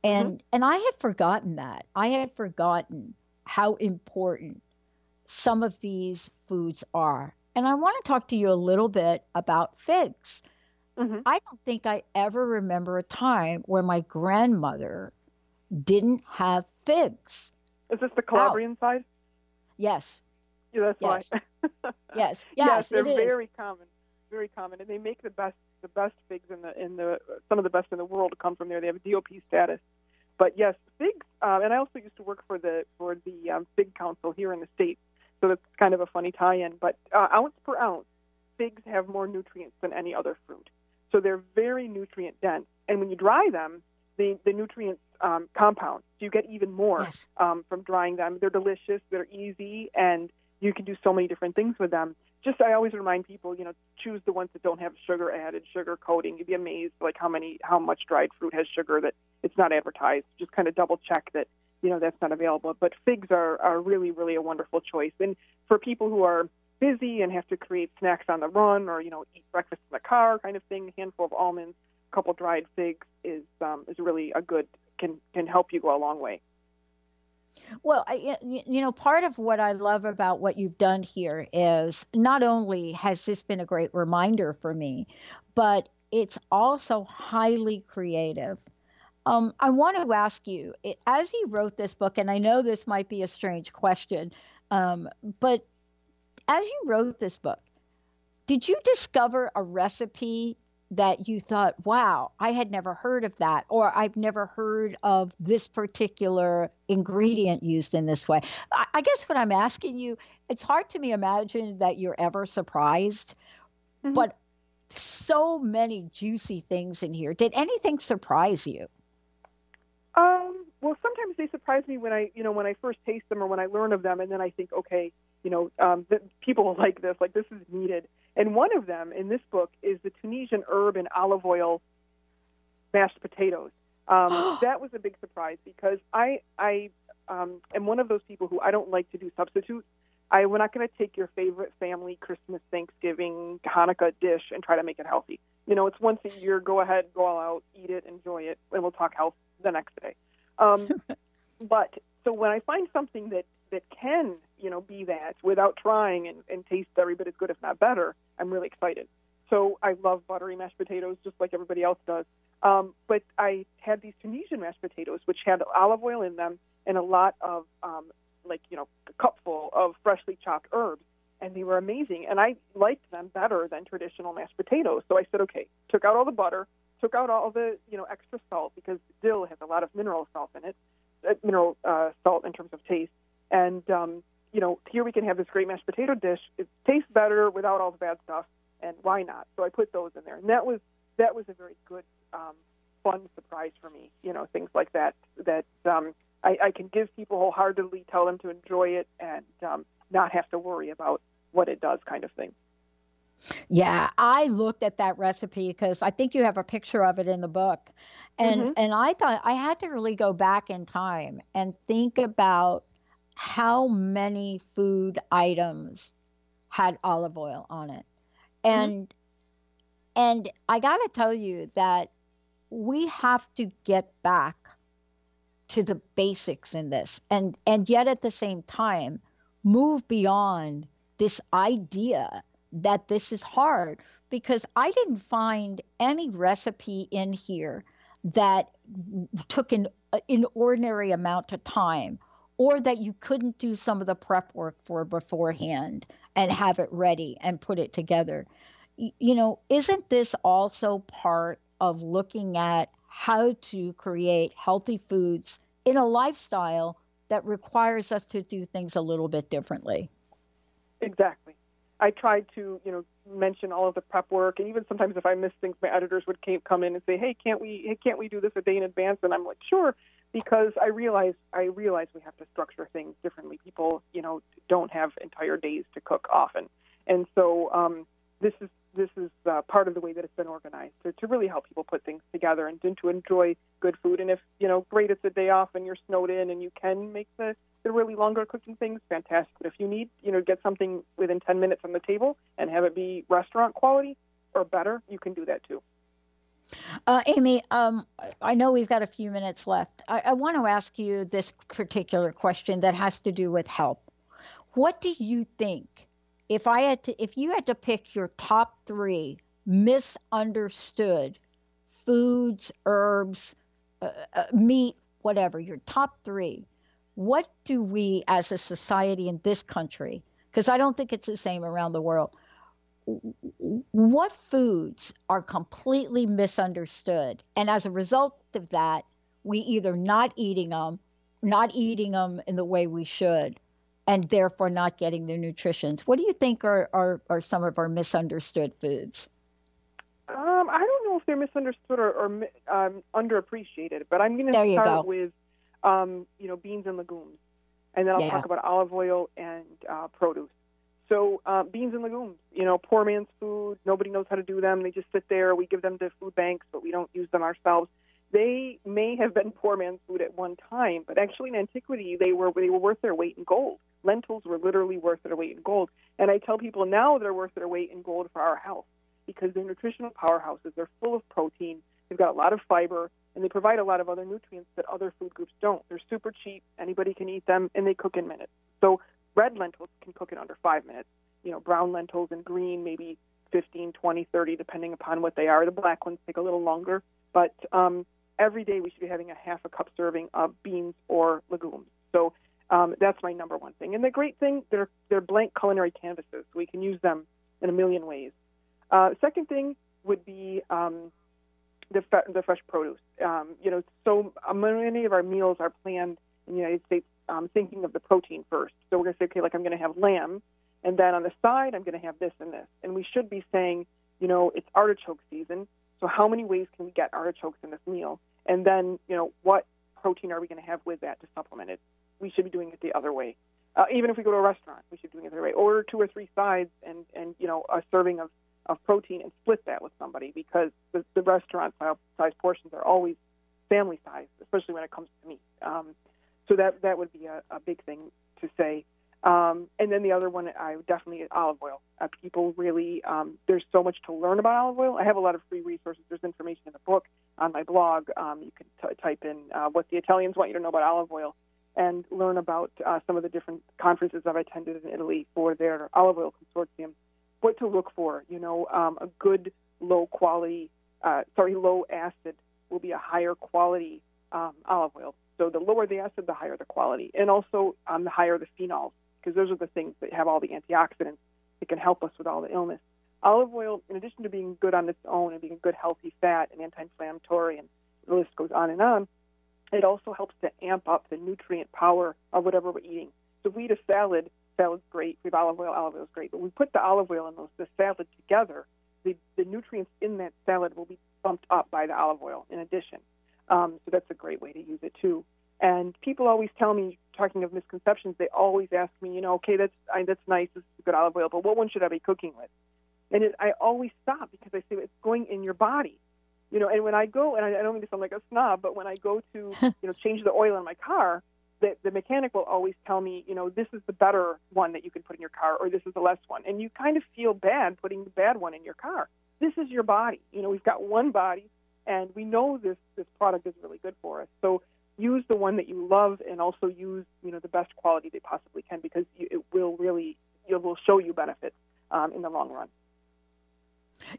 And mm-hmm. and I had forgotten that. I had forgotten how important some of these foods are. And I want to talk to you a little bit about figs. Mm-hmm. I don't think I ever remember a time where my grandmother didn't have figs. Is this the Calabrian side? Yes. Yeah, that's yes. why. yes. Yes, yes, they're it is. very common. Very common, and they make the best the best figs in the in the some of the best in the world come from there. They have a D O P status, but yes, figs. Um, and I also used to work for the for the um, fig council here in the state, so that's kind of a funny tie-in. But uh, ounce per ounce, figs have more nutrients than any other fruit, so they're very nutrient dense. And when you dry them, the the nutrients um, compound, so you get even more yes. um, from drying them. They're delicious, they're easy, and you can do so many different things with them. Just, I always remind people, you know, choose the ones that don't have sugar added, sugar coating. You'd be amazed, like how many, how much dried fruit has sugar that it's not advertised. Just kind of double check that, you know, that's not available. But figs are, are really, really a wonderful choice. And for people who are busy and have to create snacks on the run, or, you know, eat breakfast in the car kind of thing, a handful of almonds, a couple dried figs is um, is really a good, can can help you go a long way. Well, I, you know, part of what I love about what you've done here is not only has this been a great reminder for me, but it's also highly creative. Um, I want to ask you, as you wrote this book, and I know this might be a strange question, um, but as you wrote this book, did you discover a recipe that you thought, wow, I had never heard of that, or I've never heard of this particular ingredient used in this way? I, I guess what I'm asking you, it's hard to me imagine that you're ever surprised, mm-hmm. but so many juicy things in here. Did anything surprise you? Um, well, sometimes they surprise me when I, you know, when I first taste them or when I learn of them, and then I think, okay, you know, um, the, people will like this, like this is needed. And one of them in this book is the Tunisian herb and olive oil mashed potatoes. Um, that was a big surprise because I, I um, am one of those people who I don't like to do substitutes. I, we're not going to take your favorite family Christmas, Thanksgiving, Hanukkah dish and try to make it healthy. You know, it's once a year, go ahead, go all out, eat it, enjoy it, and we'll talk health the next day. Um, but so when I find something that, that can, you know, be that without trying and, and taste every bit as good, if not better, I'm really excited. So I love buttery mashed potatoes just like everybody else does. Um, but I had these Tunisian mashed potatoes, which had olive oil in them and a lot of um like, you know, a cupful of freshly chopped herbs, and they were amazing. And I liked them better than traditional mashed potatoes. So I said, okay, took out all the butter, took out all the, you know, extra salt, because dill has a lot of mineral salt in it, uh, mineral uh, salt in terms of taste. And, um, you know, here we can have this great mashed potato dish. It tastes better without all the bad stuff, and why not? So I put those in there. And that was that was a very good, um, fun surprise for me, you know, things like that, that um I, I can give people wholeheartedly, tell them to enjoy it, and um, not have to worry about what it does kind of thing. Yeah, I looked at that recipe because I think you have a picture of it in the book. And mm-hmm. and I thought I had to really go back in time and think about how many food items had olive oil on it. And mm-hmm. and I got to tell you that we have to get back to the basics in this, and and yet at the same time move beyond this idea that this is hard, because I didn't find any recipe in here that took an inordinary amount of time, or that you couldn't do some of the prep work for beforehand and have it ready and put it together. You know, isn't this also part of looking at how to create healthy foods in a lifestyle that requires us to do things a little bit differently? Exactly. I tried to, you know, mention all of the prep work, and even sometimes if I miss things, my editors would came, come in and say, "Hey, can't we? Hey, can't we do this a day in advance?" And I'm like, "Sure," because I realize I realize we have to structure things differently. People, you know, don't have entire days to cook often, and so um, this is. This is uh, part of the way that it's been organized to, to really help people put things together and to enjoy good food. And if, you know, great, it's a day off and you're snowed in and you can make the, the really longer cooking things, fantastic. But if you need, you know, get something within ten minutes on the table and have it be restaurant quality or better, you can do that too. Uh, Amy, um, I know we've got a few minutes left. I, I want to ask you this particular question that has to do with help. What do you think? If I had to, if you had to pick your top three misunderstood foods, herbs, uh, uh, meat, whatever, your top three, what do we as a society in this country, because I don't think it's the same around the world, what foods are completely misunderstood? And as a result of that, we either not eating them, not eating them in the way we should, and therefore not getting their nutrition. What do you think are, are, are some of our misunderstood foods? Um, I don't know if they're misunderstood or, or um, underappreciated, but I'm going to start go. with, um, you know, beans and legumes, and then I'll yeah. talk about olive oil and uh, produce. So uh, beans and legumes, you know, poor man's food. Nobody knows how to do them. They just sit there. We give them to food banks, but we don't use them ourselves. They may have been poor man's food at one time, but actually in antiquity, they were they were worth their weight in gold. Lentils were literally worth their weight in gold. And I tell people now they're worth their weight in gold for our health because they're nutritional powerhouses. They're full of protein. They've got a lot of fiber, and they provide a lot of other nutrients that other food groups don't. They're super cheap. Anybody can eat them, and they cook in minutes. So red lentils can cook in under five minutes. You know, brown lentils and green, maybe fifteen, twenty, thirty, depending upon what they are. The black ones take a little longer. But um, every day we should be having a half a cup serving of beans or legumes. So um, that's my number one thing. And the great thing, they're, they're blank culinary canvases. We can use them in a million ways. Uh, second thing would be um, the, fe- the fresh produce. Um, you know, so many of our meals are planned in the United States um, thinking of the protein first. So we're going to say, okay, like I'm going to have lamb, and then on the side I'm going to have this and this. And we should be saying, you know, it's artichoke season, so how many ways can we get artichokes in this meal? And then, you know, what protein are we going to have with that to supplement it? We should be doing it the other way. Uh, even if we go to a restaurant, we should be doing it the other way. Order two or three sides and, and you know, a serving of, of protein and split that with somebody, because the, the restaurant-size portions are always family-sized, especially when it comes to meat. Um, so that, that would be a, a big thing to say. Um, and then the other one, I definitely is olive oil. Uh, people really, um, there's so much to learn about olive oil. I have a lot of free resources. There's information in the book, on my blog. Um, you can t- type in uh, what the Italians want you to know about olive oil and learn about uh, some of the different conferences I've attended in Italy for their olive oil consortium. What to look for, you know, um, a good low quality, uh, sorry, low acid will be a higher quality um, olive oil. So the lower the acid, the higher the quality. And also um, the higher the phenols, because those are the things that have all the antioxidants that can help us with all the illness. Olive oil, in addition to being good on its own and being a good healthy fat and anti-inflammatory, and the list goes on and on, it also helps to amp up the nutrient power of whatever we're eating. So if we eat a salad, salad's great. We have olive oil, olive oil's great. But we put the olive oil and the salad together, the, the nutrients in that salad will be bumped up by the olive oil in addition. Um, so that's a great way to use it too. And people always tell me, talking of misconceptions, they always ask me, you know, okay, that's I, that's nice, this is good olive oil, but what one should I be cooking with? And it, I always stop because I say it's going in your body, you know. And when I go, and I, I don't mean to sound like a snob, but when I go to, you know, change the oil in my car, the, the mechanic will always tell me, you know, this is the better one that you can put in your car, or this is the less one. And you kind of feel bad putting the bad one in your car. This is your body. You know, we've got one body, and we know this this product is really good for us. So use the one that you love, and also use, you know, the best quality they possibly can, because you, it will really, it will show you benefits um, in the long run.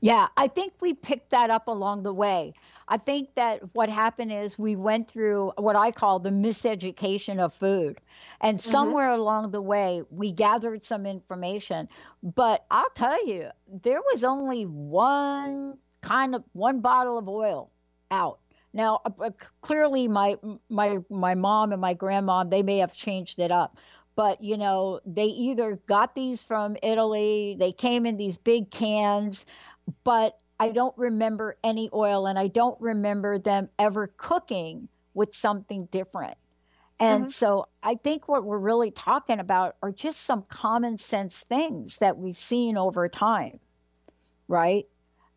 Yeah, I think we picked that up along the way. I think that what happened is we went through what I call the miseducation of food. And mm-hmm. somewhere along the way, we gathered some information. But I'll tell you, there was only one kind of one bottle of oil out. Now, uh, clearly, my my my mom and my grandmom, they may have changed it up. But, you know, they either got these from Italy, they came in these big cans, but I don't remember any oil, and I don't remember them ever cooking with something different. And mm-hmm. so I think what we're really talking about are just some common sense things that we've seen over time, right?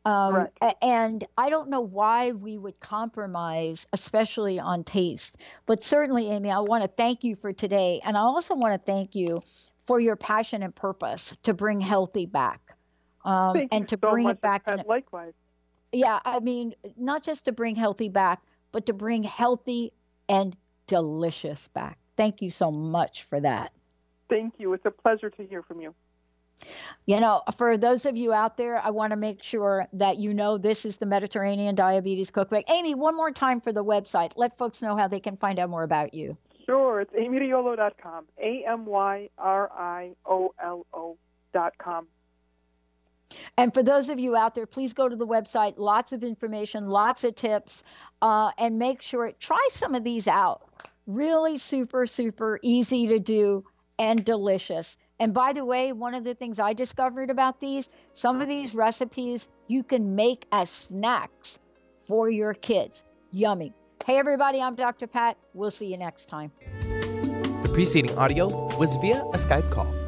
Um, right. And I don't know why we would compromise, especially on taste. But certainly, Amy, I want to thank you for today. And I also want to thank you for your passion and purpose to bring healthy back. Um, thank and you to so bring much it back. And likewise. Yeah, I mean, not just to bring healthy back, but to bring healthy and delicious back. Thank you so much for that. Thank you. It's a pleasure to hear from you. You know, for those of you out there, I want to make sure that you know this is the Mediterranean Diabetes Cookbook. Amy, one more time for the website. Let folks know how they can find out more about you. Sure. It's amy riolo dot com, A M Y R I O L O dot com. And for those of you out there, please go to the website. Lots of information, lots of tips, uh, and make sure, try some of these out. Really super, super easy to do and delicious. And by the way, one of the things I discovered about these, some of these recipes you can make as snacks for your kids. Yummy. Hey, everybody, I'm Doctor Pat. We'll see you next time. The preceding audio was via a Skype call.